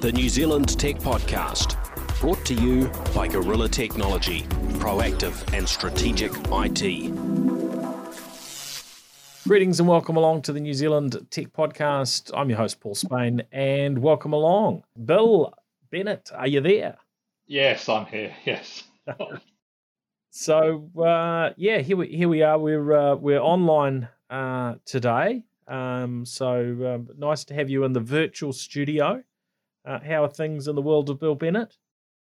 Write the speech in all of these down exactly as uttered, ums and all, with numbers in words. the New Zealand Tech Podcast, brought to you by Guerrilla Technology, proactive and strategic I T. Greetings and welcome along to the New Zealand Tech Podcast. I'm your host, Paul Spain, and welcome along. Bill Bennett, are you there? Yes, I'm here, yes. So, uh, yeah, here we, here we are. We're, uh, we're online uh, today. Um, so um, nice to have you in the virtual studio. Uh, how are things in the world of Bill Bennett?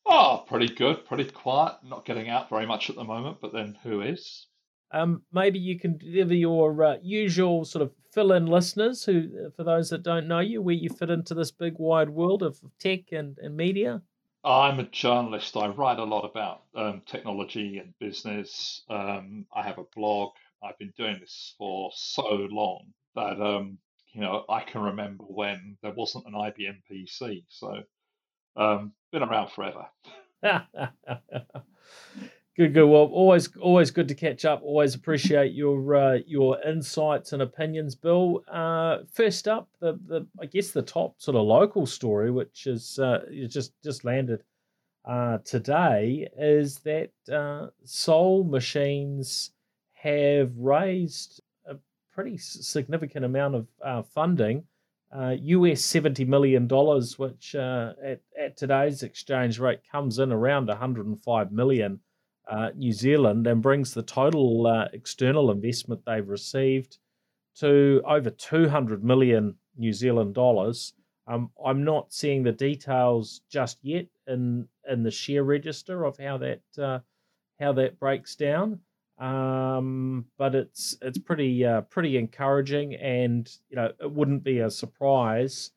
Oh, pretty good, pretty quiet. Not getting out very much at the moment, but then who is? Um, maybe you can deliver your uh, usual sort of fill-in listeners, who, for those that don't know you, where you fit into this big wide world of tech and, and media. I'm a journalist. I write a lot about um, technology and business. Um, I have a blog. I've been doing this for so long that, um, you know, I can remember when there wasn't an I B M P C. So, um, been around forever. Good, good. Well, always, always good to catch up. Always appreciate your uh, your insights and opinions, Bill. Uh, first up, the the I guess the top sort of local story, which is uh, just just landed uh, today, is that uh, Soul Machines have raised a pretty significant amount of uh, funding, uh, U S seventy million dollars, which uh, at at today's exchange rate comes in around one hundred five million dollars. Uh, New Zealand, and brings the total uh, external investment they've received to over two hundred million New Zealand dollars. Um, I'm not seeing the details just yet in in the share register of how that uh, how that breaks down, um, but it's it's pretty uh, pretty encouraging, and you know it wouldn't be a surprise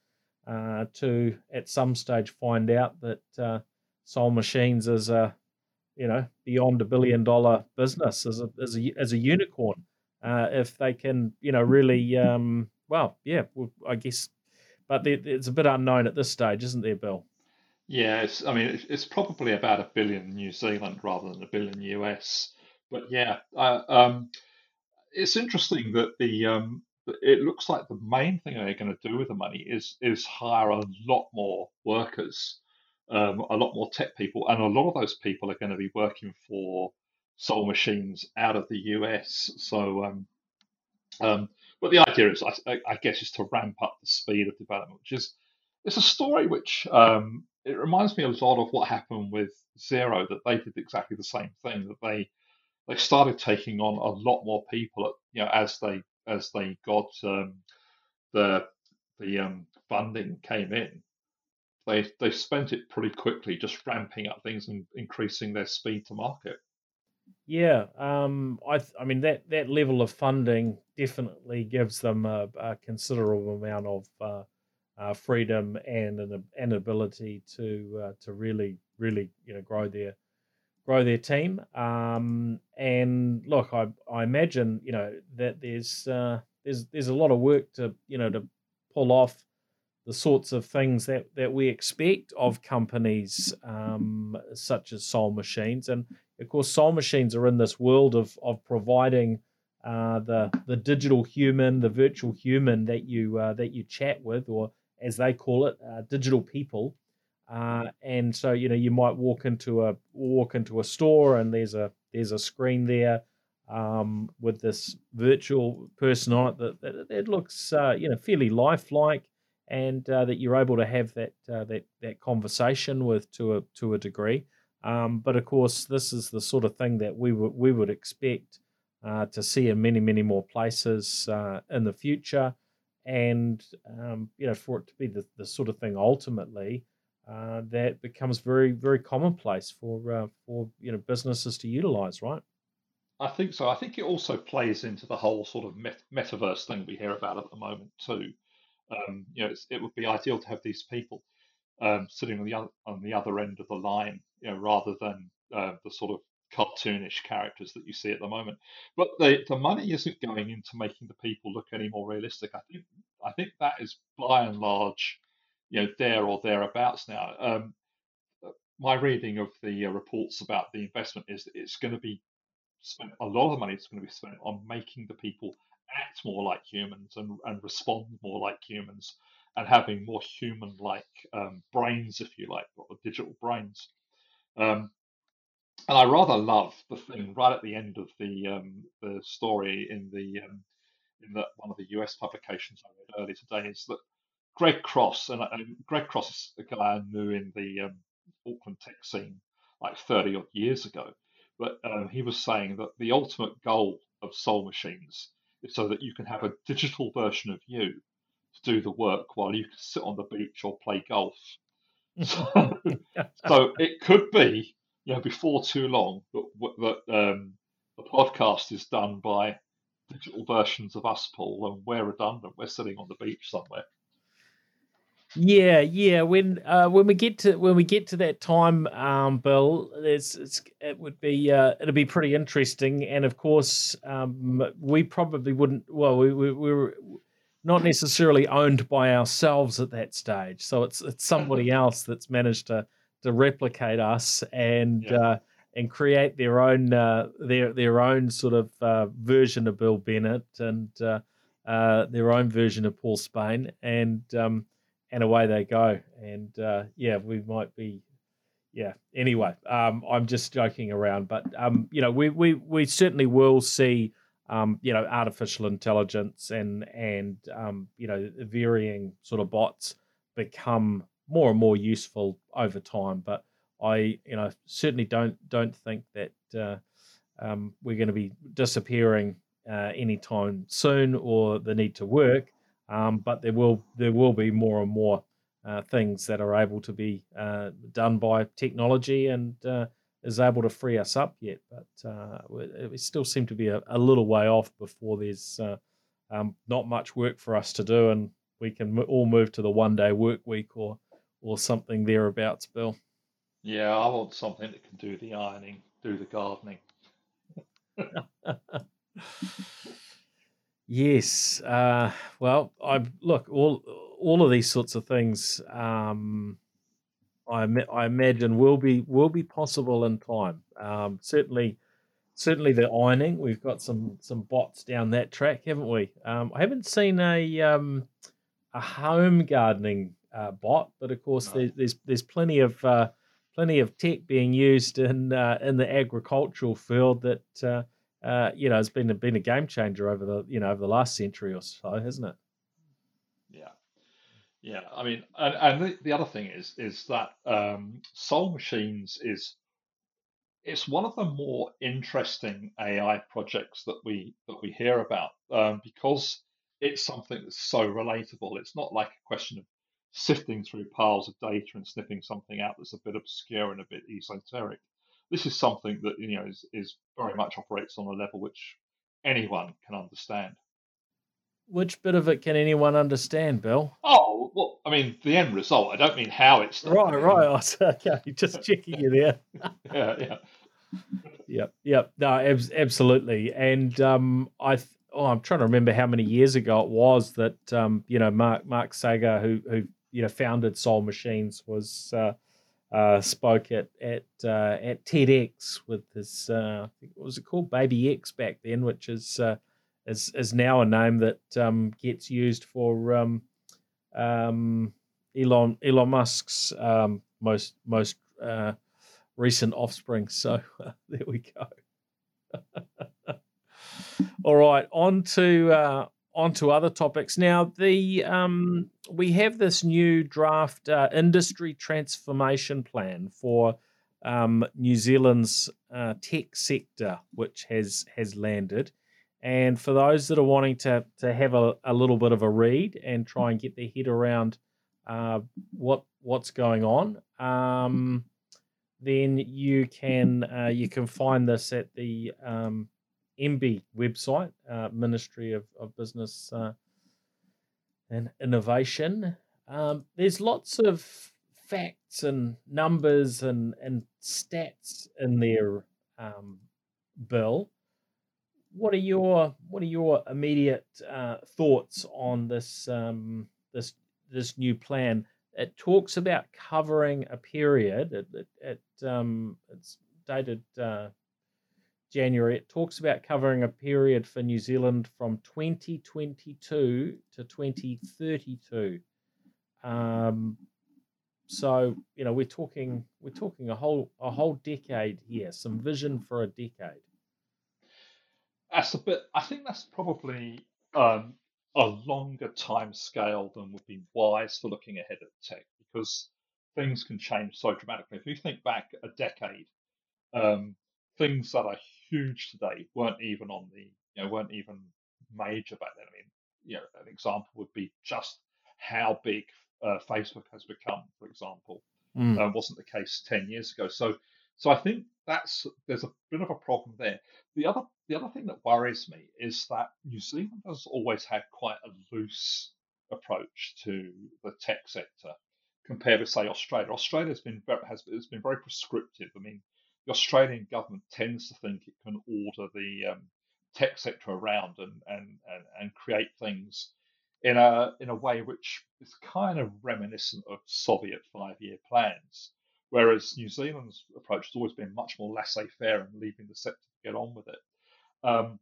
uh, to at some stage find out that uh, Soul Machines is a you know, beyond a billion dollar business as a, as a, as a unicorn, uh, if they can, you know, really, um, well, yeah, well, I guess, but it's a bit unknown at this stage, isn't there, Bill? Yeah, it's, I mean, it's probably about a billion New Zealand rather than a billion U S, but yeah, uh, um, it's interesting that the, um, it looks like the main thing they're going to do with the money is, is hire a lot more workers. Um, a lot more tech people, and a lot of those people are going to be working for Soul Machines out of the U S. So, um, um, but the idea is, I, I guess, is to ramp up the speed of development, which is it's a story which um, it reminds me a lot of what happened with Xero, that they did exactly the same thing, that they they started taking on a lot more people, at, you know, as they as they got um, the the um, funding came in. They they spent it pretty quickly, just ramping up things and increasing their speed to market. Yeah, um, I I mean that, that level of funding definitely gives them a, a considerable amount of uh, uh, freedom and an, an ability to uh, to really really you know grow their grow their team. Um, and look, I I imagine you know that there's uh, there's there's a lot of work to you know to pull off the sorts of things that, that we expect of companies um, such as Soul Machines. And, of course, Soul Machines are in this world of of providing uh, the the digital human, the virtual human that you uh, that you chat with, or as they call it, uh, digital people. Uh, and so, you know, you might walk into a walk into a store and there's a there's a screen there um, with this virtual person on it that, that, that looks, uh, you know, fairly lifelike. And uh, that you're able to have that uh, that that conversation with to a to a degree, um, but of course this is the sort of thing that we would we would expect uh, to see in many many more places uh, in the future, and um, you know for it to be the, the sort of thing ultimately uh, that becomes very very commonplace for uh, for you know businesses to utilize, right? I think so. I think it also plays into the whole sort of met- metaverse thing we hear about at the moment too. Um, you know, it's, it would be ideal to have these people um, sitting on the other, on the other end of the line, you know, rather than uh, the sort of cartoonish characters that you see at the moment. But the the money isn't going into making the people look any more realistic. I think I think that is by and large, you know, there or thereabouts now. Um, my reading of the reports about the investment is that it's going to be spent a lot of money. It's going to be spent on making the people act more like humans and, and respond more like humans, and having more human-like um, brains, if you like, or digital brains. Um, and I rather love the thing right at the end of the um, the story in the um, in the, one of the U S publications I read earlier today is that Greg Cross, and, and Greg Cross is a guy I knew in the um, Auckland tech scene like thirty odd years ago, but um, he was saying that the ultimate goal of Soul Machines is so that you can have a digital version of you to do the work while you can sit on the beach or play golf. So, so it could be, you know, before too long that, that um, the podcast is done by digital versions of us, Paul, and we're redundant. We're sitting on the beach somewhere. Yeah, yeah. When uh, when we get to when we get to that time, um, Bill, it's, it's, it would be uh, it'll be pretty interesting. And of course, um, we probably wouldn't. Well, we, we, we were not necessarily owned by ourselves at that stage. So it's it's somebody else that's managed to to replicate us and yeah. uh, and create their own uh, their their own sort of uh, version of Bill Bennett and uh, uh, their own version of Paul Spain and. Um, And away they go. And uh, yeah, we might be, yeah. Anyway, um, I'm just joking around, but um, you know, we we we certainly will see, um, you know, artificial intelligence and and um, you know, varying sort of bots become more and more useful over time. But I, you know, certainly don't don't think that uh, um, we're going to be disappearing uh, anytime soon or the need to work. Um, but there will there will be more and more uh, things that are able to be uh, done by technology and uh, is able to free us up yet. But uh, we still seem to be a, a little way off before there's uh, um, not much work for us to do, and we can all move to the one-day work week or or something thereabouts, Bill. Yeah, I want something that can do the ironing, do the gardening. Yes. Uh, well, I look all all of these sorts of things. Um, I I imagine will be will be possible in time. Um, certainly, certainly the ironing. We've got some some bots down that track, haven't we? Um, I haven't seen a um, a home gardening uh, bot, but of course no. there's, there's there's plenty of uh, plenty of tech being used in uh, in the agricultural field that. Uh, Uh, you know, it's been been a game changer over the you know over the last century or so, hasn't it? Yeah, yeah. I mean, and, and the, the other thing is is that um, Soul Machines is it's one of the more interesting A I projects that we that we hear about um, because it's something that's so relatable. It's not like a question of sifting through piles of data and sniffing something out that's a bit obscure and a bit esoteric. This is something that, you know, is, is very much operates on a level which anyone can understand. Which bit of it can anyone understand, Bill? Oh, well, I mean, the end result. I don't mean how it's done. Right, right. I was, okay, just checking you there. yeah, yeah. Yep, yep. No, ab- absolutely. And um, I, th- oh, I'm trying to remember how many years ago it was that, um, you know, Mark Mark Sager, who, who you know, founded Soul Machines, was... Uh, Uh, spoke at at uh, at TEDx with his uh, what was it called Baby X back then, which is uh, is is now a name that um, gets used for um, um, Elon Elon Musk's um, most most uh, recent offspring. So uh, there we go. All right, on to uh, on to other topics now. The um, we have this new draft uh, industry transformation plan for um, New Zealand's uh, tech sector, which has has landed. And for those that are wanting to to have a, a little bit of a read and try and get their head around uh, what what's going on, um, then you can uh, you can find this at the um, M B website, uh, Ministry of, of Business uh, and Innovation. Um, there's lots of facts and numbers and, and stats in there, um, Bill. What are your what are your immediate uh, thoughts on this um, this this new plan? It talks about covering a period. It, it, it um, it's dated. Uh, January, it talks about covering a period for New Zealand from twenty twenty-two to twenty thirty-two. Um, so you know, we're talking we're talking a whole a whole decade here. Some vision for a decade. That's a bit. I think that's probably um, a longer time scale than would be wise for looking ahead at tech, because things can change so dramatically. If you think back a decade, um, things that are huge today weren't even on the you know weren't even major back then. I mean, you know, an example would be just how big uh, Facebook has become, for example. Mm. That wasn't the case ten years ago. So, so I think that's there's a bit of a problem there. The other the other thing that worries me is that New Zealand has always had quite a loose approach to the tech sector compared with, say, Australia. Australia's been very, has it's been very prescriptive. I mean, the Australian government tends to think it can order the um, tech sector around and and and, and create things in a in a way which is kind of reminiscent of Soviet five-year plans, whereas New Zealand's approach has always been much more laissez-faire and leaving the sector to get on with it. Um,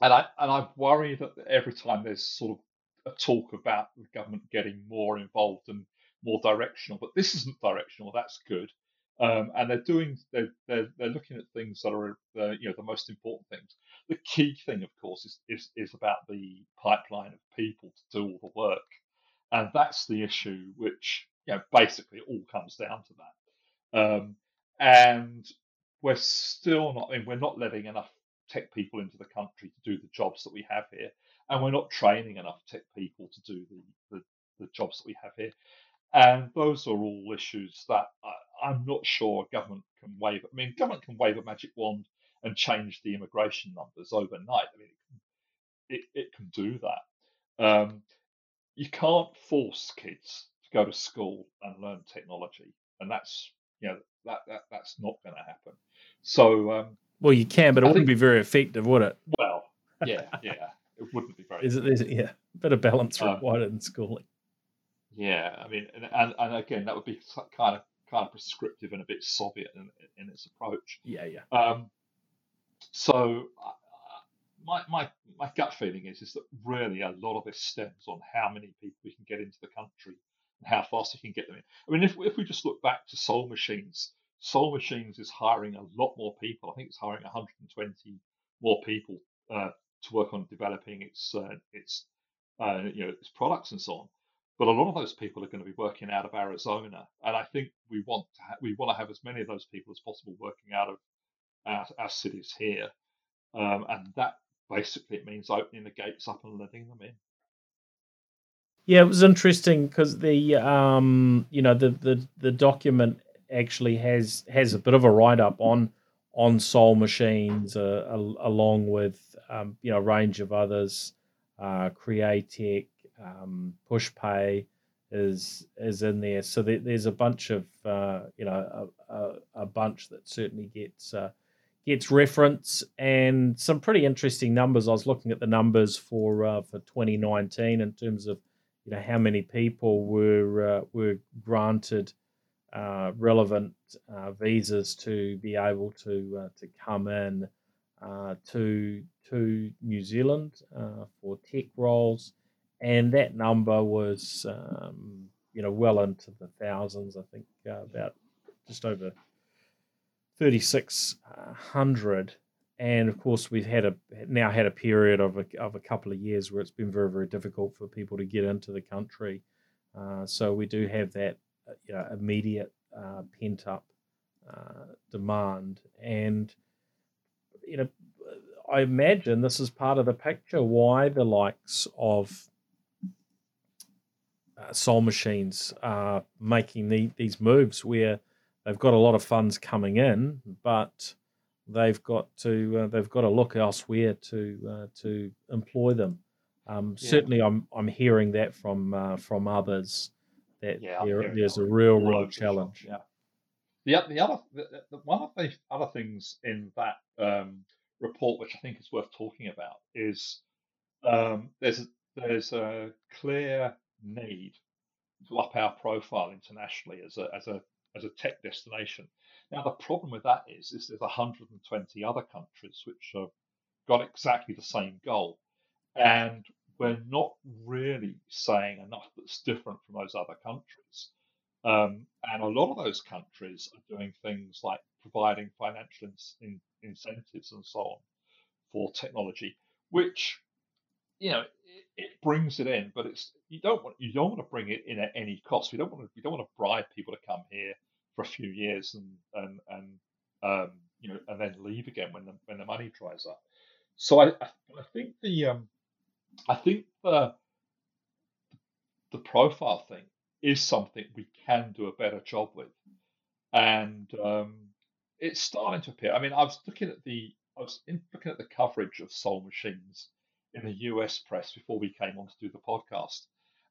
and I and I worry that every time there's sort of a talk about the government getting more involved and more directional, but this isn't directional. That's good, um, and they're doing they're, they're they're looking at things that are uh, you know the most important things. The key thing, of course, is, is is about the pipeline of people to do all the work, and that's the issue which, you know, basically all comes down to that. Um, and we're still not, I mean, we're not letting enough tech people into the country to do the jobs that we have here, and we're not training enough tech people to do the, the, the jobs that we have here. And those are all issues that I, I'm not sure government can wave. I mean, government can wave a magic wand and change the immigration numbers overnight. I mean, it it can do that. Um, you can't force kids to go to school and learn technology, and that's you know that, that that's not going to happen. So, um, well, you can, but it I wouldn't think, be very effective, would it? Well, yeah, yeah, it wouldn't be very. Is it? Is it? Yeah, a bit of balance um, required in schooling. Yeah, I mean, and, and and again, that would be kind of kind of prescriptive and a bit Soviet in, in its approach. Yeah, yeah. Um, So uh, my my my gut feeling is is that really a lot of this stems on how many people we can get into the country and how fast we can get them in. I mean, if if we just look back to Soul Machines, Soul Machines is hiring a lot more people. I think it's hiring one hundred twenty more people uh, to work on developing its uh, its uh, you know its products and so on. But a lot of those people are going to be working out of Arizona, and I think we want to ha- we want to have as many of those people as possible working out of Our, our cities here, um, and that basically it means opening the gates up and letting them in. Yeah, it was interesting because the um, you know the, the the document actually has has a bit of a write up on on Soul Machines, uh, along with um, you know a range of others. Uh, Createch, um, PushPay is is in there, so there, there's a bunch of uh, you know a, a, a bunch that certainly gets. Uh, Gets reference and some pretty interesting numbers. I was looking at the numbers for uh, for twenty nineteen in terms of, you know, how many people were uh, were granted uh, relevant uh, visas to be able to uh, to come in uh, to to New Zealand uh, for tech roles, and that number was um, you know well into the thousands. I think uh, about just over thirty-six hundred, and of course we've had a now had a period of a, of a couple of years where it's been very very difficult for people to get into the country, uh, so we do have that you know immediate uh, pent up uh, demand, and you know I imagine this is part of the picture why the likes of uh, Soul Machines are making the, these moves where they've got a lot of funds coming in, but they've got to uh, they've got to look elsewhere to uh, to employ them. Um, yeah. Certainly, I'm I'm hearing that from uh, from others that yeah, there, there's a real real challenge. Yeah. The the other the, the, one of the other things in that um, report, which I think is worth talking about, is um, there's there's a clear need to up our profile internationally as a as a as a tech destination. Now, the problem with that is, is there's one hundred twenty other countries which have got exactly the same goal. And we're not really saying enough that's different from those other countries. Um, and a lot of those countries are doing things like providing financial in, in, incentives and so on for technology, which, you know, it, it brings it in, but it's you don't want you don't want to bring it in at any cost. We don't want to we don't want to bribe people to come here for a few years and and and um, you know and then leave again when the when the money dries up. So I I think the um, I think the the profile thing is something we can do a better job with, and um, it's starting to appear. I mean, I was looking at the I was looking at the coverage of Soul Machines in the U S press before we came on to do the podcast,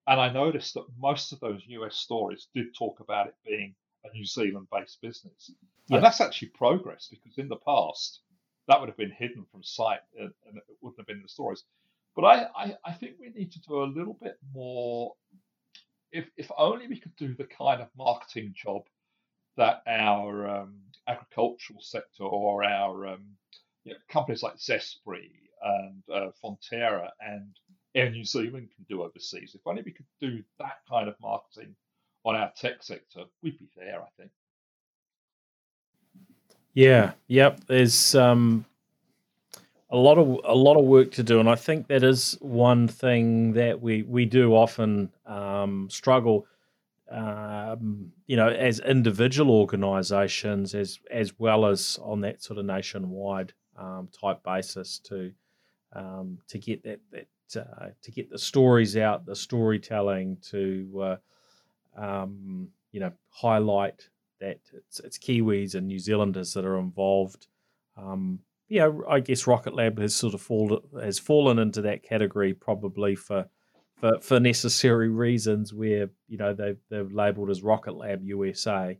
and I noticed that most of those U S stories did talk about it being a New Zealand-based business, and yes. that's actually progress, because in the past that would have been hidden from sight and it wouldn't have been in the stories. But I, I, I think we need to do a little bit more. If if only we could do the kind of marketing job that our um, agricultural sector or our um, you know, companies like Zespri and uh, Fonterra and Air New Zealand can do overseas. If only we could do that kind of marketing on our tech sector, we'd be there, I think. Yeah. Yep. There's um, a lot of a lot of work to do, and I think that is one thing that we we do often um, struggle, um, you know, as individual organisations, as as well as on that sort of nationwide um, type basis to um, to get that that uh, to get the stories out, the storytelling to uh, um, you know highlight. That it's, it's Kiwis and New Zealanders that are involved. Um, yeah, I guess Rocket Lab has sort of fallen has fallen into that category probably for for, for necessary reasons, where you know they've they've labelled as Rocket Lab U S A.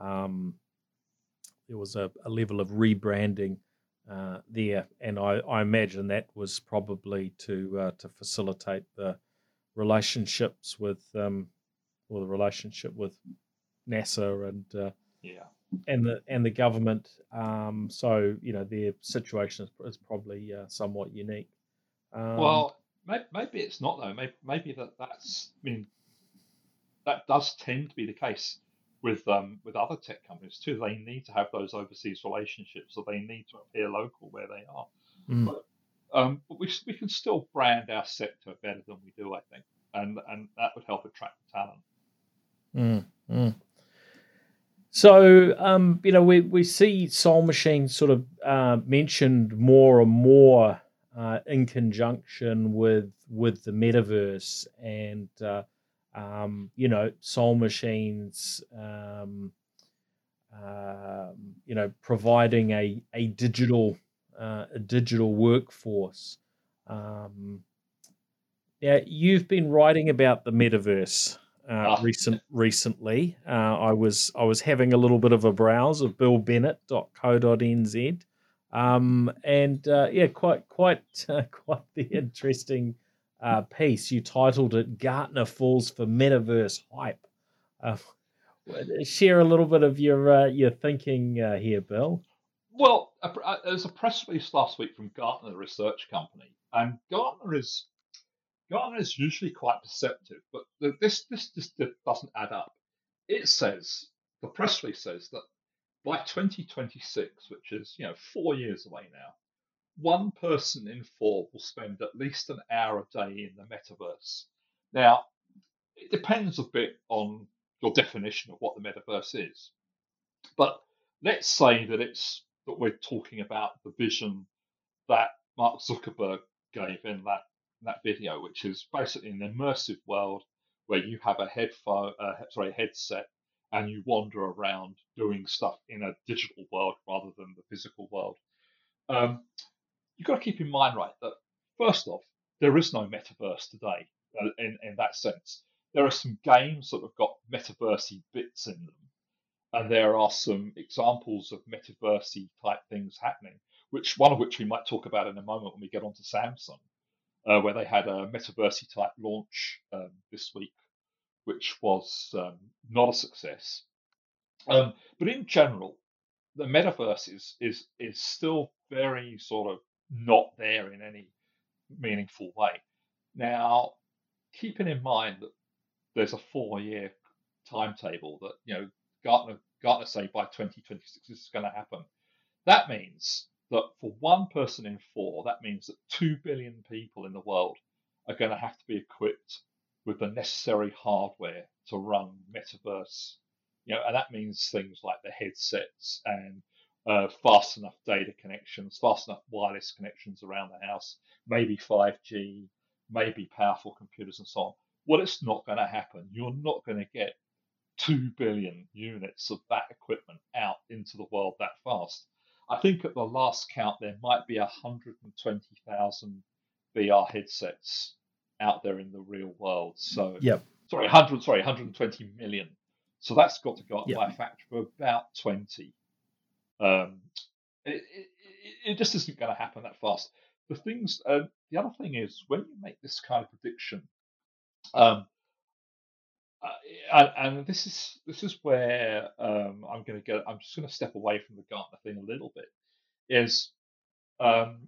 Um, there was a, a level of rebranding uh, there, and I, I imagine that was probably to uh, to facilitate the relationships with um, or the relationship with NASA and uh, yeah, and the and the government. Um, so you know their situation is, is probably uh, somewhat unique. Um, well, maybe, maybe it's not though. Maybe, maybe that that's. I mean, that does tend to be the case with um with other tech companies too. They need to have those overseas relationships, or they need to appear local where they are. Mm. But um, but we we can still brand our sector better than we do, I think, and and that would help attract talent. Mm, mm. So, um, you know, we, we see Soul Machines sort of uh, mentioned more and more uh, in conjunction with with the metaverse and, uh, um, you know, Soul Machines, um, uh, you know, providing a a digital uh, a digital workforce. Um, now, you've been writing about the metaverse. Uh, oh. Recent recently, uh, I was I was having a little bit of a browse of bill bennett dot co dot n z, um, and uh, yeah, quite quite uh, quite the interesting uh, piece. You titled it "Gartner Falls for Metaverse Hype." Uh, share a little bit of your uh, your thinking uh, here, Bill. Well, uh, there was a press release last week from Gartner Research Company, and Gartner is. Gartner is usually quite perceptive, but this this just doesn't add up. It says, the press release says that by twenty twenty-six, which is, you know, four years away now, one person in four will spend at least an hour a day in the metaverse. Now, it depends a bit on your definition of what the metaverse is, but let's say that it's that we're talking about the vision that Mark Zuckerberg gave in that. that video, which is basically an immersive world where you have a headphone, uh, sorry, a headset, and you wander around doing stuff in a digital world rather than the physical world. Um, you've got to keep in mind, right, that first off, there is no metaverse today uh, in, in that sense. There are some games that have got metaversey bits in them, and there are some examples of metaversey type things happening, which one of which we might talk about in a moment when we get onto Samsung. Uh, where they had a metaversey type launch um, this week, which was um, not a success. Um, but in general, the metaverse is is is still very sort of not there in any meaningful way. Now, keeping in mind that there's a four-year timetable that, you know, Gartner, Gartner say by twenty twenty-six this is going to happen. That means that for one person in four, that means that two billion people in the world are going to have to be equipped with the necessary hardware to run metaverse. You know, and that means things like the headsets and uh, fast enough data connections, fast enough wireless connections around the house, maybe five G, maybe powerful computers and so on. Well, it's not going to happen. You're not going to get two billion units of that equipment out into the world that fast. I think at the last count, there might be one hundred twenty thousand V R headsets out there in the real world. So, yep. sorry, one hundred, sorry, one hundred twenty million. So that's got to go up yep. by a factor of about twenty. Um, it, it, it just isn't going to happen that fast. The things, uh, the other thing is when you make this kind of prediction, um, and, and this is this is where um, I'm going to go. I'm just going to step away from the Gartner thing a little bit. Is um,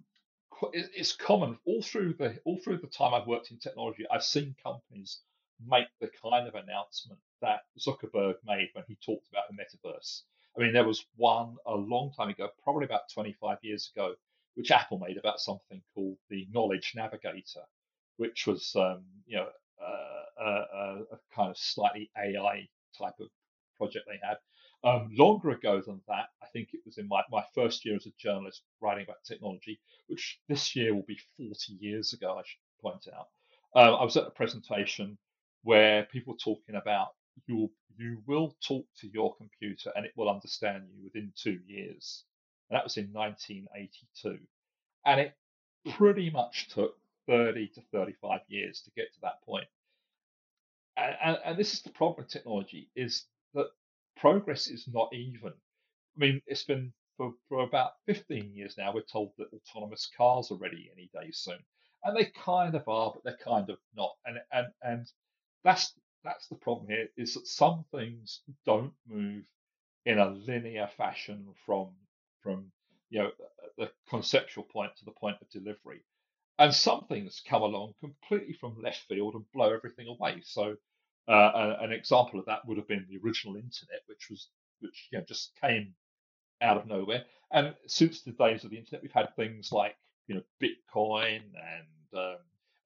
it's common all through the all through the time I've worked in technology, I've seen companies make the kind of announcement that Zuckerberg made when he talked about the metaverse. I mean, there was one a long time ago, probably about twenty-five years ago, which Apple made about something called the Knowledge Navigator, which was um, you know uh, uh, uh, a kind of slightly A I type of project they had. Um, longer ago than that, I think it was in my, my first year as a journalist writing about technology, which this year will be forty years ago, I should point out. Um, I was at a presentation where people were talking about you you will talk to your computer and it will understand you within two years. And that was in nineteen eighty-two. And it pretty much took thirty to thirty-five years to get to that point. And, and, and this is the problem with technology, is that progress is not even. I mean, it's been for, for about fifteen years now, we're told that autonomous cars are ready any day soon. And they kind of are, but they're kind of not. And and and that's that's the problem here, is that some things don't move in a linear fashion from from you know the conceptual point to the point of delivery, and some things come along completely from left field and blow everything away. So uh, an example of that would have been the original internet, which was which you know, just came out of nowhere. And since the days of the internet, we've had things like you know Bitcoin and um,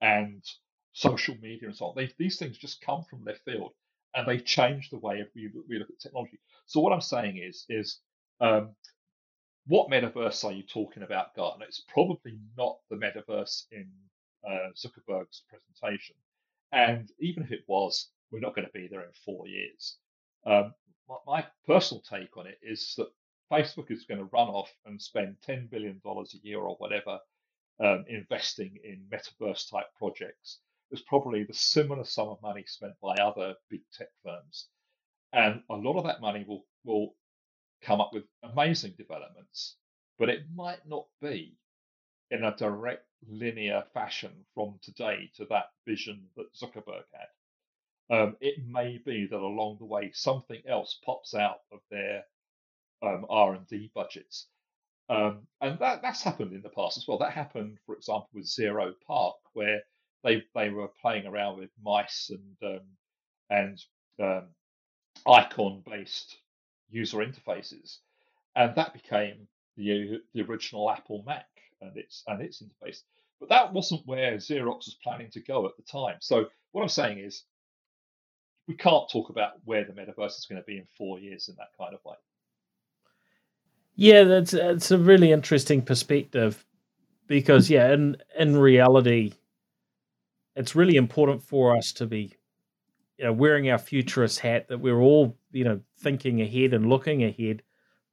and social media and so on. They, these things just come from left field, and they change the way we, we look at technology. So what I'm saying is is um, what metaverse are you talking about, Gartner? It's probably not the metaverse in uh, Zuckerberg's presentation. And even if it was, we're not going to be there in four years. Um, my personal take on it is that Facebook is going to run off and spend ten billion dollars a year or whatever um, investing in metaverse-type projects. It's probably the similar sum of money spent by other big tech firms. And a lot of that money will will come up with amazing developments, but it might not be in a direct linear fashion from today to that vision that Zuckerberg had. Um, it may be that along the way, something else pops out of their um, R and D budgets. Um, and that, that's happened in the past as well. That happened, for example, with Xero PARC, where they they were playing around with mice and um, and um, icon-based user interfaces, and that became the the original Apple Mac and its and its interface. But that wasn't where Xerox was planning to go at the time. So what I'm saying is, we can't talk about where the metaverse is going to be in four years in that kind of way. Yeah, that's that's a really interesting perspective, because yeah, in in reality, it's really important for us to be, you know, wearing our futurist hat, that we're all, you know, thinking ahead and looking ahead,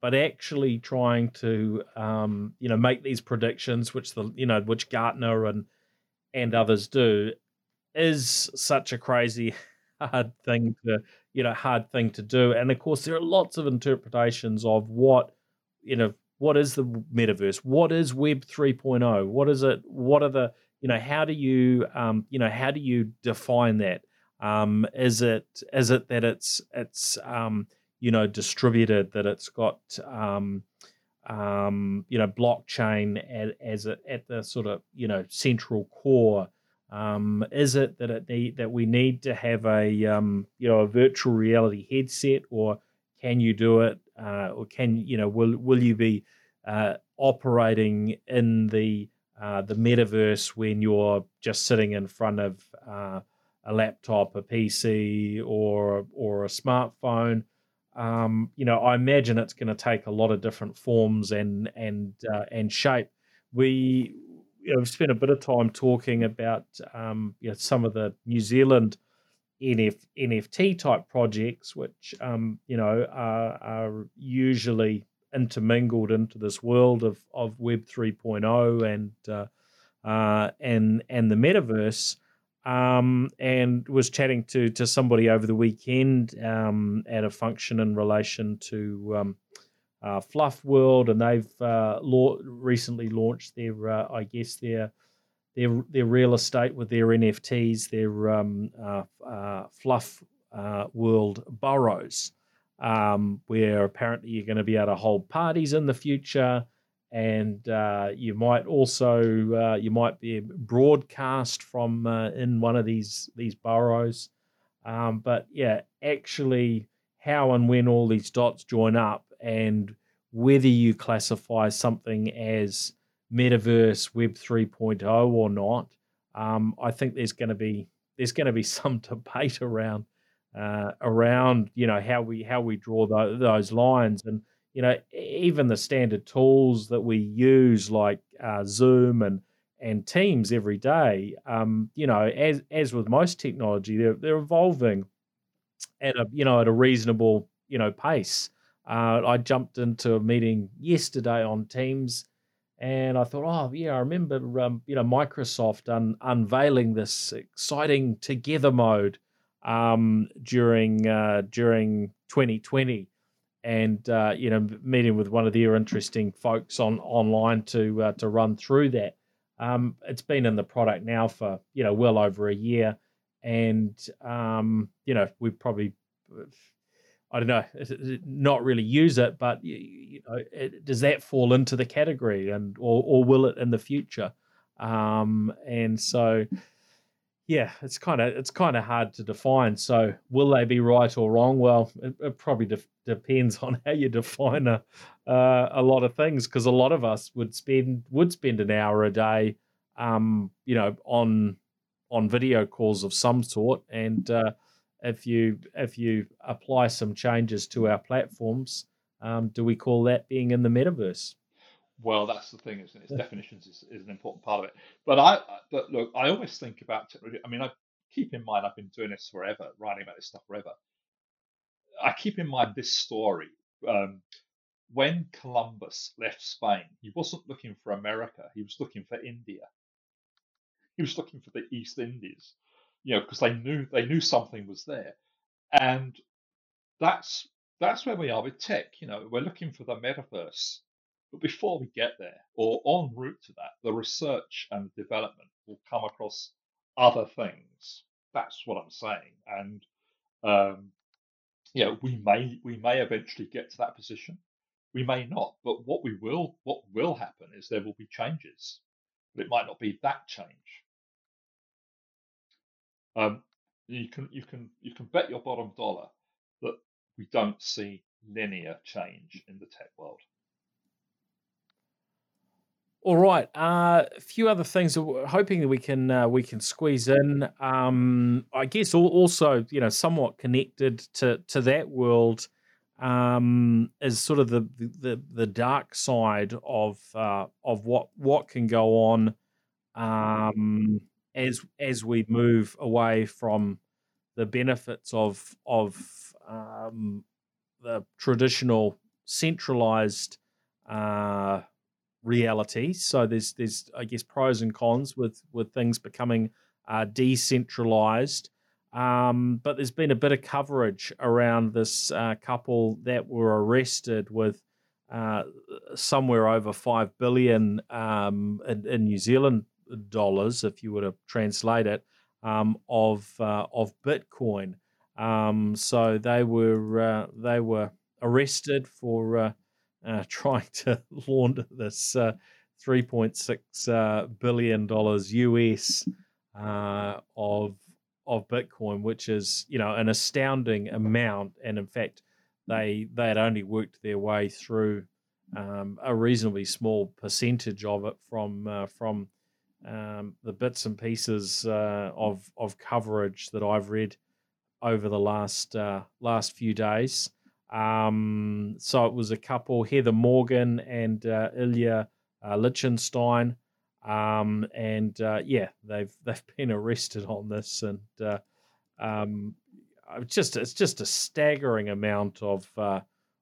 but actually trying to, um, you know, make these predictions, which the, you know, which Gartner and and others do, is such a crazy hard thing to, you know, hard thing to do. And of course, there are lots of interpretations of what, you know, what is the metaverse, what is Web three point oh, what is it, what are the You know, how do you, um, you know, how do you define that? Um, is it, is it that it's, it's, um, you know, distributed, that it's got, um, um, you know, blockchain as, as a, at the sort of, you know, central core, Um, is it that it need, that we need to have a um, you know a virtual reality headset, or can you do it? Uh, or can you know will will you be uh, operating in the uh, the metaverse when you're just sitting in front of uh, a laptop, a P C, or or a smartphone? Um, you know, I imagine it's going to take a lot of different forms and and uh, and shape. We you know, we've spent a bit of time talking about um, you know, some of the New Zealand N F, N F T type projects, which um, you know are, are usually intermingled into this world of of Web three point oh and uh, uh, and and the metaverse. Um, and was chatting to to somebody over the weekend um, at a function in relation to um, uh, Fluff World, and they've uh, la- recently launched their, uh, I guess their their their real estate with their N F Ts, their um, uh, uh, Fluff uh, World burrows, um, where apparently you're going to be able to hold parties in the future. And uh, you might also uh, you might be broadcast from uh, in one of these these burrows, um, but yeah, actually, how and when all these dots join up, and whether you classify something as metaverse Web three point oh or not, um, I think there's going to be there's going to be some debate around uh, around you know how we how we draw those, those lines. And you know, even the standard tools that we use, like uh, Zoom and and Teams every day, um, you know, as as with most technology, they're they're evolving at a you know at a reasonable you know pace. Uh, I jumped into a meeting yesterday on Teams, and I thought, oh yeah, I remember um, you know Microsoft un- unveiling this exciting Together mode um, during uh, during twenty twenty. And uh, you know, meeting with one of their interesting folks on online to uh, to run through that. Um, it's been in the product now for you know well over a year, and um, you know we probably I don't know not really use it, but you know it, does that fall into the category, and or or will it in the future? Um, and so. Yeah, it's kind of it's kind of hard to define. So, will they be right or wrong? Well, it, it probably de- depends on how you define a uh, a lot of things, because a lot of us would spend would spend an hour a day, um, you know, on on video calls of some sort. And uh, if you if you apply some changes to our platforms, um, do we call that being in the metaverse? Well, that's the thing, isn't it? It's definitions is, is an important part of it. But I, but look, I always think about technology. I mean, I keep in mind I've been doing this forever, writing about this stuff forever. I keep in mind this story. Um, when Columbus left Spain, he wasn't looking for America. He was looking for India. He was looking for the East Indies, you know, because they knew they knew something was there, and that's that's where we are with tech. You know, we're looking for the metaverse. But before we get there, or en route to that, the research and development will come across other things. That's what I'm saying. And um, yeah, we may we may eventually get to that position. We may not. But what we will what will happen is there will be changes. But it might not be that change. Um, you can you can you can bet your bottom dollar that we don't see linear change in the tech world. All right, uh, a few other things that we're hoping that we can uh, we can squeeze in. Um, I guess also, you know, somewhat connected to to that world um, is sort of the the, the dark side of uh, of what what can go on um, as as we move away from the benefits of of um, the traditional centralized Uh, reality. So there's there's I guess pros and cons with with things becoming uh, decentralized. Um, but there's been a bit of coverage around this uh, couple that were arrested with uh, somewhere over five billion um, in, in New Zealand dollars, if you were to translate it, um, of uh, of Bitcoin. Um, so they were uh, they were arrested for. Uh, Uh, trying to launder this uh, three point six billion dollars U S uh, of of Bitcoin, which is, you know, an astounding amount. And in fact, they they had only worked their way through um, a reasonably small percentage of it from uh, from um, the bits and pieces uh, of of coverage that I've read over the last uh, last few days. Um, so it was a couple, Heather Morgan and uh, Ilya uh, Lichtenstein. Um, and uh, yeah, they've they've been arrested on this, and uh, um, just it's just a staggering amount of uh,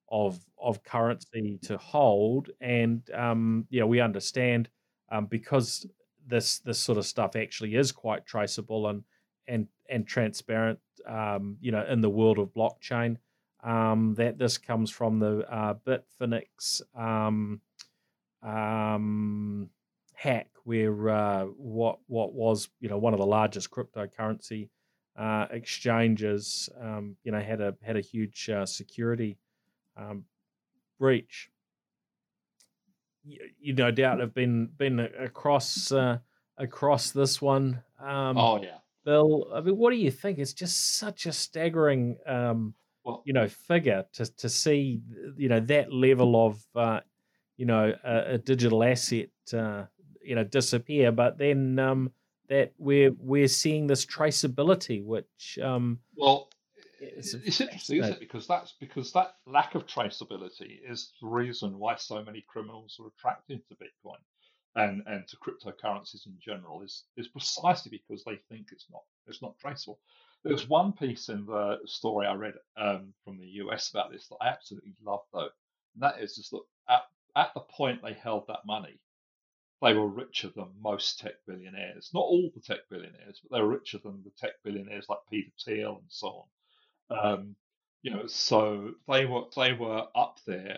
of of currency to hold, and um, yeah, we understand um, because this this sort of stuff actually is quite traceable and and and transparent, um, you know, in the world of blockchain. Um, that this comes from the uh, Bitfinex um, um, hack, where uh, what what was you know one of the largest cryptocurrency uh, exchanges, um, you know, had a had a huge uh, security um, breach. You, you no doubt have been been across uh, across this one. Um, oh yeah, Bill. I mean, what do you think? It's just such a staggering, um, well, you know, figure to to see, you know, that level of, uh, you know, a, a digital asset. Uh, you know, disappear, but then um, that we're we're seeing this traceability, which um, well, it's, it's interesting, isn't it? Because that's because that lack of traceability is the reason why so many criminals are attracted to Bitcoin and, and to cryptocurrencies in general. Is is precisely because they think it's not it's not traceable. There's one piece in the story I read um, from the U S about this that I absolutely love, though. And that is just that at, at the point they held that money, they were richer than most tech billionaires. Not all the tech billionaires, but they were richer than the tech billionaires like Peter Thiel and so on. Um, you know, so they were they were up there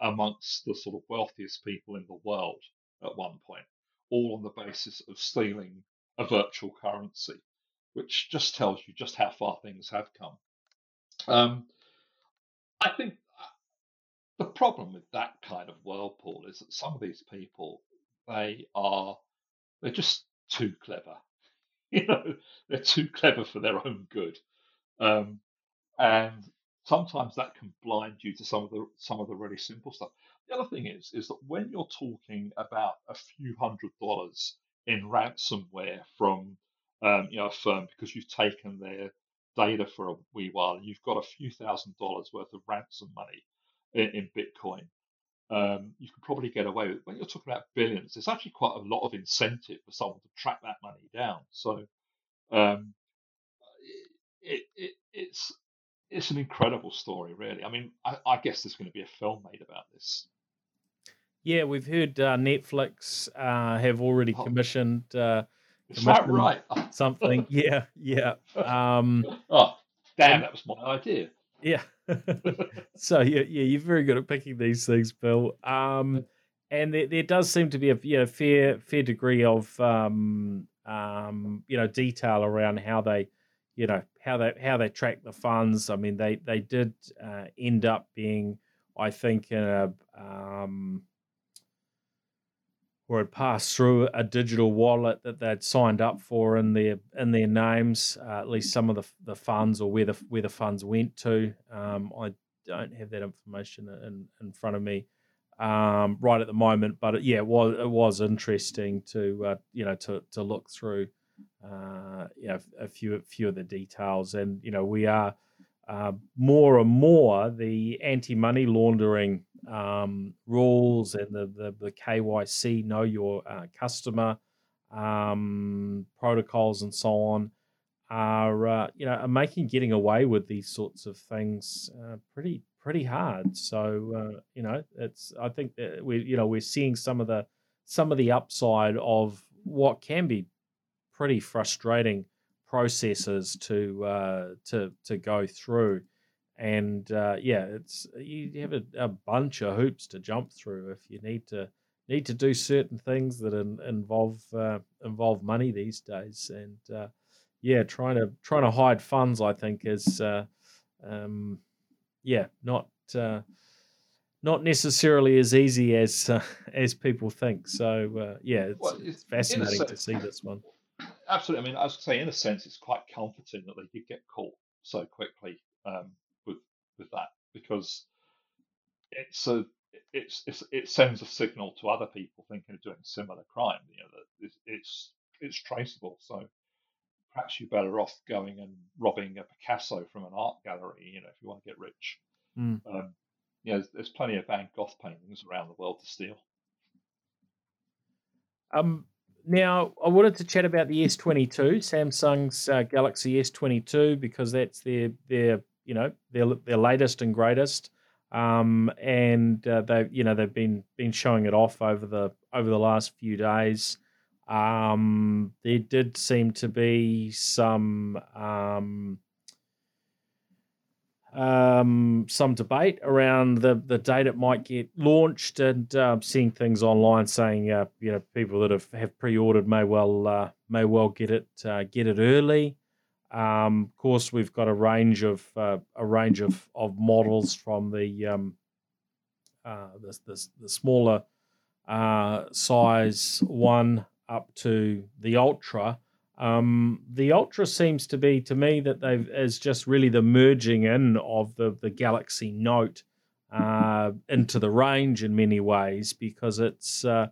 amongst the sort of wealthiest people in the world at one point, all on the basis of stealing a virtual currency, which just tells you just how far things have come. Um, I think the problem with that kind of whirlpool is that some of these people, They are, they're just too clever. You know, they're too clever for their own good. Um, and sometimes that can blind you to some of the, some of the really simple stuff. The other thing is, is that when you're talking about a few hundred dollars in ransomware from, um, you know, a firm, because you've taken their data for a wee while, and you've got a few thousand dollars worth of ransom money in, in Bitcoin. Um, you can probably get away with it. When you're talking about billions, there's actually quite a lot of incentive for someone to track that money down. So um, it, it, it's it's an incredible story, really. I mean, I, I guess there's going to be a film made about this. Yeah, we've heard uh, Netflix uh, have already commissioned, uh, commissioned. Is that right? Something. Yeah, yeah. Um, oh, damn! That was my idea. Yeah. so yeah, yeah, you're very good at picking these things, Bill. Um, and there, there does seem to be a you know fair fair degree of um, um, you know detail around how they, you know how they how they track the funds. I mean, they they did uh, end up being, I think, in a um, or had passed through a digital wallet that they'd signed up for in their in their names, uh, at least some of the the funds, or where the where the funds went to. Um, I don't have that information in, in front of me um, right at the moment, but it, yeah, it was it was interesting to uh, you know to to look through uh, you know a few a few of the details, and you know we are uh, more and more the anti-money laundering Um, rules and the, the, the K Y C, know your uh, customer um, protocols and so on, are uh, you know are making getting away with these sorts of things uh, pretty pretty hard. So uh, you know it's I think that we you know we're seeing some of the some of the upside of what can be pretty frustrating processes to uh, to to go through. And uh, yeah, it's you have a, a bunch of hoops to jump through if you need to need to do certain things that in, involve uh, involve money these days. And uh, yeah, trying to trying to hide funds, I think, is uh, um, yeah not uh, not necessarily as easy as uh, as people think. So uh, yeah, it's, well, it's, it's fascinating sense, to see this one. Absolutely. I mean, I was saying, in a sense, it's quite comforting that they did get caught so quickly um, with with that, because it's a it's, it's it sends a signal to other people thinking of doing similar crime. You know, that it's it's, it's traceable. So perhaps you're better off going and robbing a Picasso from an art gallery, you know, if you want to get rich. Mm. Um, you know, there's, there's plenty of Van Gogh paintings around the world to steal. Um, now, I wanted to chat about the S twenty-two, Samsung's uh, Galaxy S twenty-two, because that's their their you know their their latest and greatest, um, and uh, they you know they've been been showing it off over the over the last few days. Um, there did seem to be some um, um, some debate around the, the date it might get launched, and uh, seeing things online saying uh, you know people that have, have pre-ordered may well uh, may well get it uh, get it early. Um, of course, we've got a range of uh, a range of, of models from the um, uh, the, the the smaller uh, size one up to the Ultra. Um, the Ultra seems to be, to me, that they've is just really the merging in of the, the Galaxy Note uh, into the range in many ways, because it's uh,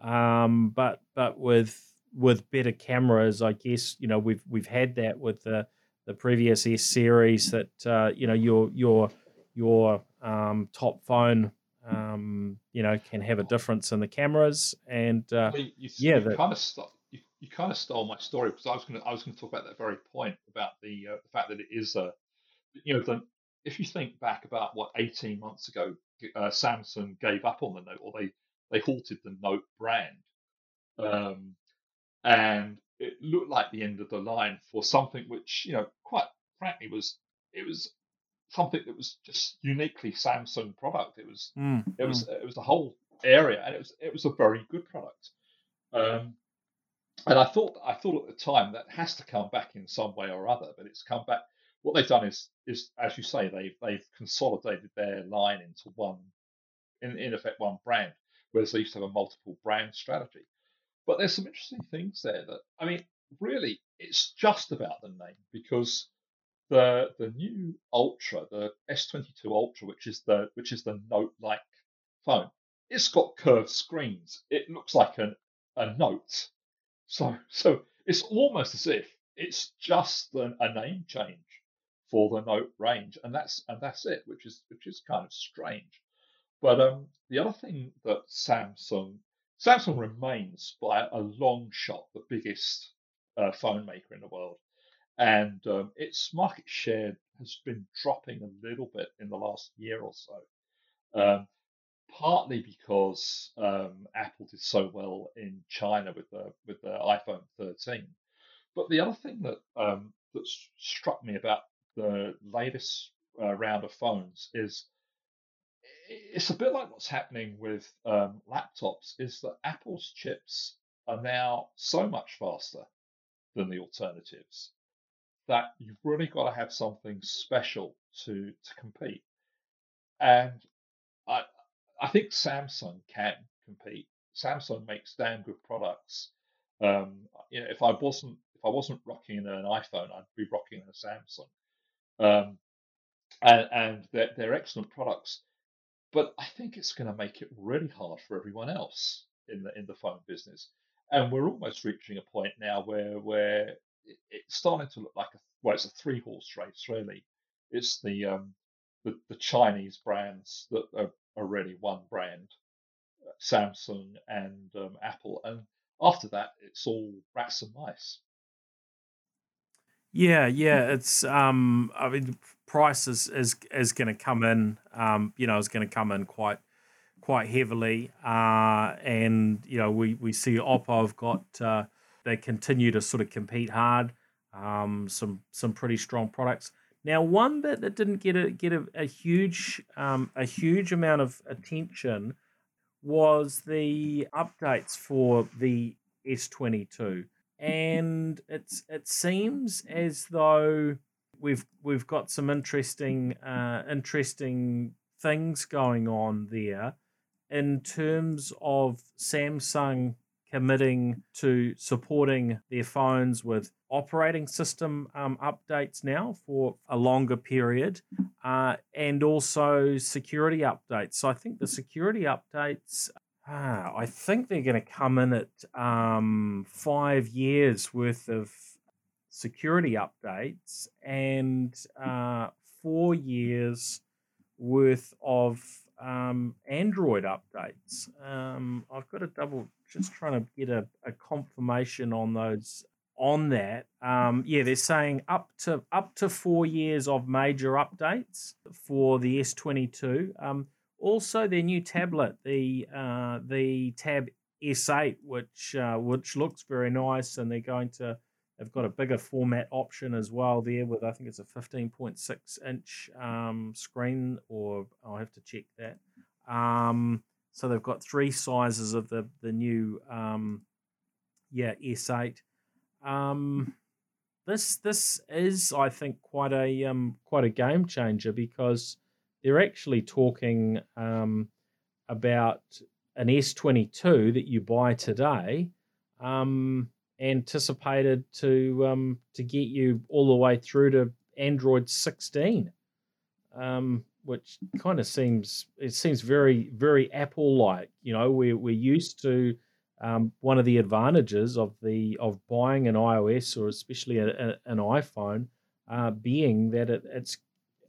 um, but but with with better cameras, I guess. You know, we've we've had that with the the previous S series, that uh, you know your your your um, top phone um, you know can have a difference in the cameras, and uh, well, you, yeah, you the, kind of stuff. You kind of stole my story, because I was going to I was going to talk about that very point about the uh, the fact that it is a you know the, if you think back about what eighteen months ago uh, Samsung gave up on the Note, or they they halted the Note brand, um, and it looked like the end of the line for something which, you know, quite frankly was it was something that was just uniquely Samsung product. It was mm, it was mm. it was a whole area, and it was it was a very good product. Um, And I thought, I thought at the time that has to come back in some way or other, but it's come back. What they've done is, is as you say, they've they've consolidated their line into one, in, in effect, one brand, whereas they used to have a multiple brand strategy. But there's some interesting things there that, I mean, really, it's just about the name, because the the new Ultra, the S twenty-two Ultra, which is the which is the Note-like phone, it's got curved screens. It looks like an, a Note. So, so it's almost as if it's just an, a name change for the Note range, and that's and that's it, which is which is kind of strange. But um, the other thing that Samsung Samsung remains by a long shot the biggest uh, phone maker in the world, and um, its market share has been dropping a little bit in the last year or so. Um, Partly because um, Apple did so well in China with the with the iPhone thirteen, but the other thing that um, that struck me about the latest uh, round of phones is it's a bit like what's happening with um, laptops, is that Apple's chips are now so much faster than the alternatives that you've really got to have something special to to compete, and I. I think Samsung can compete. Samsung makes damn good products. Um, you know, if I wasn't if I wasn't rocking an iPhone, I'd be rocking a Samsung. Um, and and they're, they're excellent products. But I think it's going to make it really hard for everyone else in the in the phone business. And we're almost reaching a point now where where it's starting to look like a well, it's a three horse race really. It's the um, the, the Chinese brands that are already one brand, Samsung and um, Apple, and after that it's all rats and mice. Yeah, yeah, it's um, I mean, price is is, is going to come in, um, you know, is going to come in quite quite heavily, uh, and you know, we we see Oppo have got uh, they continue to sort of compete hard, um, some some pretty strong products. Now, one bit that didn't get a get a, a huge um, a huge amount of attention was the updates for the S twenty-two, and it's it seems as though we've we've got some interesting uh, interesting things going on there in terms of Samsung committing to supporting their phones with operating system um, updates now for a longer period, uh, and also security updates. So I think the security updates, ah, I think they're going to come in at um, five years worth of security updates and uh, four years worth of um, Android updates. Um, I've got to double, just trying to get a, a confirmation on those, on that. Um, yeah, they're saying up to up to four years of major updates for the S twenty-two. Um, also, their new tablet, the uh, the Tab S eight, which uh, which looks very nice, and they're going to. They've got a bigger format option as well there with, I think it's a fifteen point six inch um, screen, or I'll have to check that. Um, so they've got three sizes of the, the new um, yeah S eight. Um, this this is, I think, quite a um, quite a game changer, because they're actually talking um, about an S twenty-two that you buy today. Um, anticipated to um to get you all the way through to Android sixteen, um which kind of seems it seems very very Apple like. You know, we're we're used to um one of the advantages of the of buying an iOS, or especially a, a, an iPhone, uh being that it, it's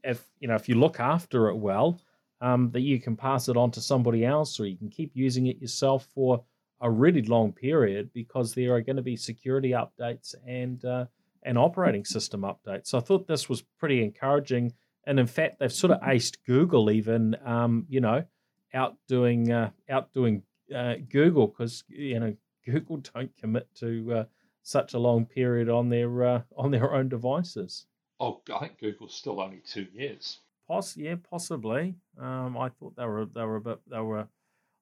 if you know if you look after it well, um that you can pass it on to somebody else, or you can keep using it yourself for a really long period, because there are going to be security updates and uh, and operating system updates. So I thought this was pretty encouraging, and in fact they've sort of aced Google, even um, you know outdoing uh, outdoing uh, Google, because you know Google don't commit to uh, such a long period on their uh, on their own devices. Oh, I think Google's still only two years. Poss yeah, possibly. Um, I thought they were they were a bit they were.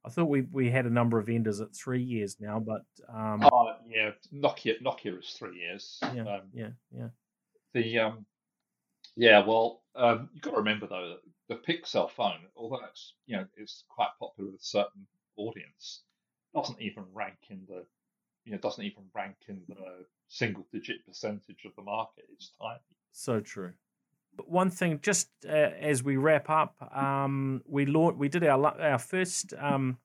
I thought we we had a number of vendors at three years now, but um, oh yeah, Nokia Nokia is three years. Yeah, um, yeah, yeah. The um, yeah, well, um, you've got to remember though that the Pixel phone, although it's you know it's quite popular with a certain audience, doesn't even rank in the you know doesn't even rank in the single digit percentage of the market. It's tiny. So true. But one thing, just uh, as we wrap up, um, we launched, we did our our first um,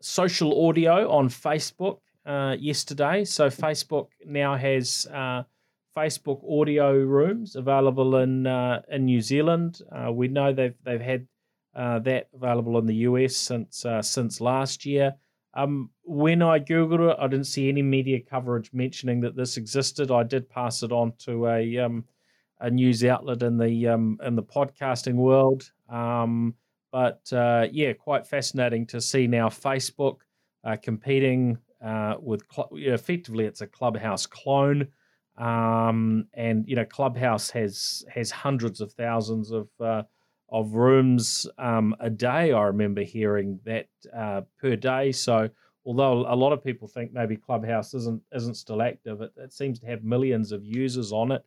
social audio on Facebook uh, yesterday. So Facebook now has uh, Facebook audio rooms available in uh, in New Zealand. Uh, we know they've they've had uh, that available in the U S since uh, since last year. Um, when I googled it, I didn't see any media coverage mentioning that this existed. I did pass it on to a. Um, a news outlet in the um, in the podcasting world, um, but uh, yeah, quite fascinating to see now Facebook uh, competing uh, with cl- effectively it's a Clubhouse clone, um, and you know Clubhouse has has hundreds of thousands of uh, of rooms um, a day. I remember hearing that uh, per day. So although a lot of people think maybe Clubhouse isn't isn't still active, it, it seems to have millions of users on it.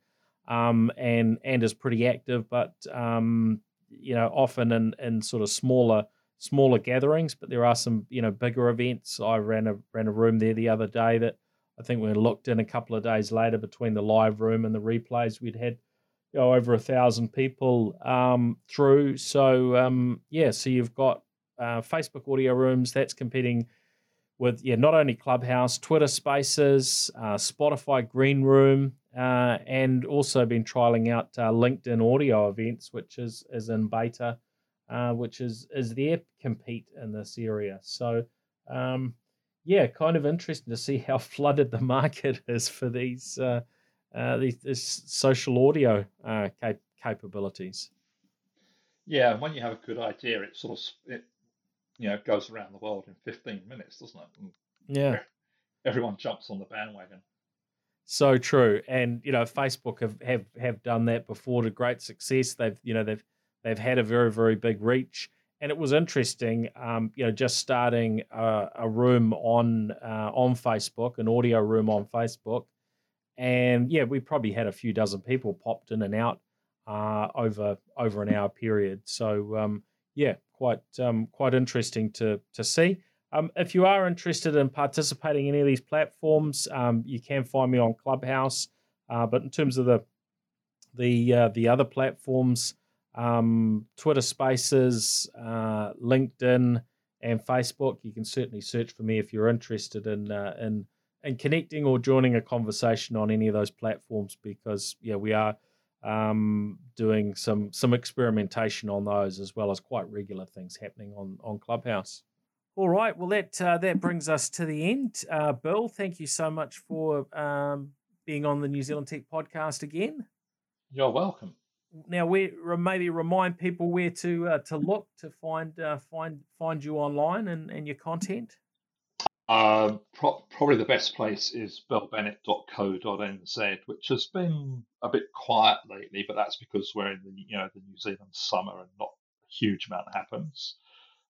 Um, and and is pretty active, but um, you know often in, in sort of smaller smaller gatherings. But there are some you know bigger events. I ran a ran a room there the other day that I think we looked in a couple of days later between the live room and the replays. We'd had you know, over a thousand people um, through. So um, yeah, so you've got uh, Facebook audio rooms that's competing with yeah not only Clubhouse, Twitter Spaces, uh, Spotify Green Room. Uh, and also been trialing out uh, LinkedIn audio events, which is is in beta, uh, which is is their compete in this area. So, um, yeah, kind of interesting to see how flooded the market is for these uh, uh, these, these social audio uh, cap- capabilities. Yeah, and when you have a good idea, it sort of it you know it goes around the world in fifteen minutes, doesn't it? And yeah, everyone jumps on the bandwagon. So true, and you know Facebook have, have, have done that before to great success. They've you know they've they've had a very very big reach, and it was interesting. Um, you know, just starting a, a room on uh, on Facebook, an audio room on Facebook, and yeah, we probably had a few dozen people popped in and out uh, over over an hour period. So um, yeah, quite um, quite interesting to to see. Um, if you are interested in participating in any of these platforms, um, you can find me on Clubhouse. Uh, but in terms of the the uh, the other platforms, um, Twitter Spaces, uh, LinkedIn, and Facebook, you can certainly search for me if you're interested in uh, in in connecting or joining a conversation on any of those platforms. Because yeah, we are um, doing some some experimentation on those, as well as quite regular things happening on on Clubhouse. All right. Well, that uh, that brings us to the end. Uh, Bill, thank you so much for um, being on the New Zealand Tech Podcast again. You're welcome. Now, we maybe remind people where to uh, to look to find uh, find find you online and, and your content. Uh, pro- probably the best place is bill bennett dot co dot n z, which has been a bit quiet lately, but that's because we're in the you know the New Zealand summer and not a huge amount happens.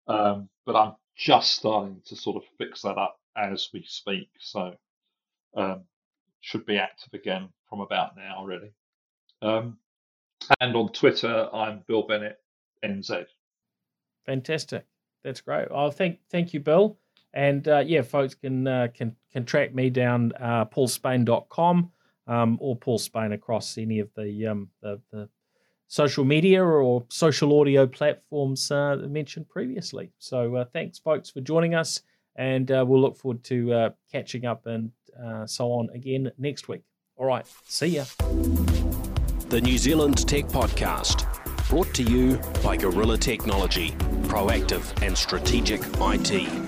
Um, but I'm just starting to sort of fix that up as we speak. So um, should be active again from about now, really. Um, and on Twitter, I'm Bill Bennett N Z. Fantastic. That's great. I'll thank, thank you, Bill. And uh, yeah, folks can, uh, can, can track me down, uh, paul spain dot com, um, or Paul Spain across any of the, um, the, the, social media or social audio platforms uh, mentioned previously. So uh, thanks, folks, for joining us, and uh, we'll look forward to uh, catching up and uh, so on again next week. All right, see ya. The New Zealand Tech Podcast, brought to you by Guerrilla Technology, proactive and strategic I T.